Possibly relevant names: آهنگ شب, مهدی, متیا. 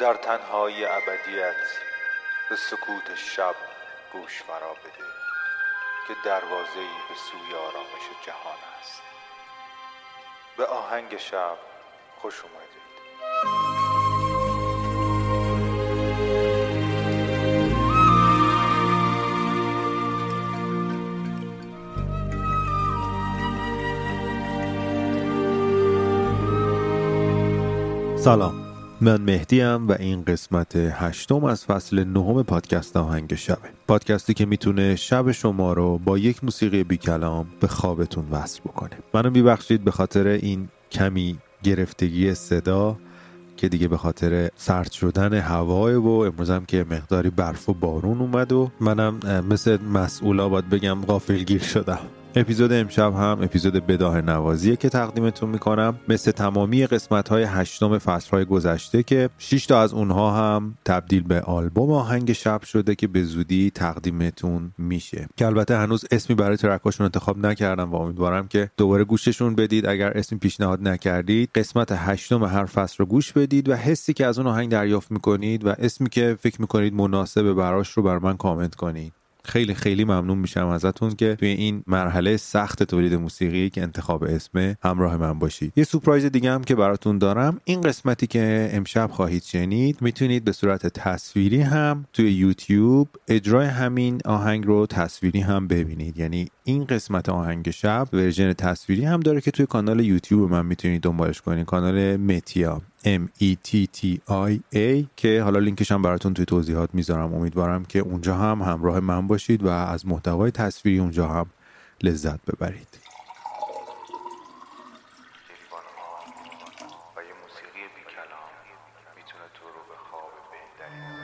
در تنهایی ابدیت به سکوت شب گوش فرا بده که دروازه‌ای به سوی آرامش جهان است. به آهنگ شب خوش اومدید. سلام، من مهدیم و این قسمت 8 از فصل 9 پادکست آهنگ شبه. پادکستی که میتونه شب شما رو با یک موسیقی بی کلام به خوابتون وصل بکنه. منو ببخشید به خاطر این کمی گرفتگی صدا که دیگه به خاطر سرد شدن هوای و امروزم که مقداری برف و بارون اومد و منم مثل مسئولا باید بگم غافلگیر شدم. اپیزود امشب هم اپیزود بداهه نوازیه که تقدیمتون میکنم، مثل تمامی قسمت‌های 8 فصل‌های گذشته که 6 تا از اونها هم تبدیل به آلبوم آهنگ شب شده که به زودی تقدیمتون میشه، که البته هنوز اسمی برای ترکاشون انتخاب نکردم و امیدوارم که دوباره گوششون بدید. اگر اسمی پیشنهاد نکردید، قسمت 8 هر فصل رو گوش بدید و حسی که از اون آهنگ دریافت میکنید و اسمی که فکر میکنید مناسبه براش رو بر من کامنت کنید. خیلی خیلی ممنون میشم ازتون که توی این مرحله سخت تولید موسیقی که انتخاب اسمه همراه من باشید. یه سورپرایز دیگه هم که براتون دارم، این قسمتی که امشب خواهید شنید میتونید به صورت تصویری هم توی یوتیوب اجرای همین آهنگ رو تصویری هم ببینید. یعنی این قسمت آهنگ شب ورژن تصویری هم داره که توی کانال یوتیوب من میتونید دنبالش کنید، کانال متیا METTIA، که حالا لینکش هم براتون توی توضیحات میذارم. امیدوارم که اونجا هم همراه من باشید و از محتوای تصویری اونجا هم لذت ببرید. و یه موسیقی بی کلام میتونه تو رو به خواب ببره.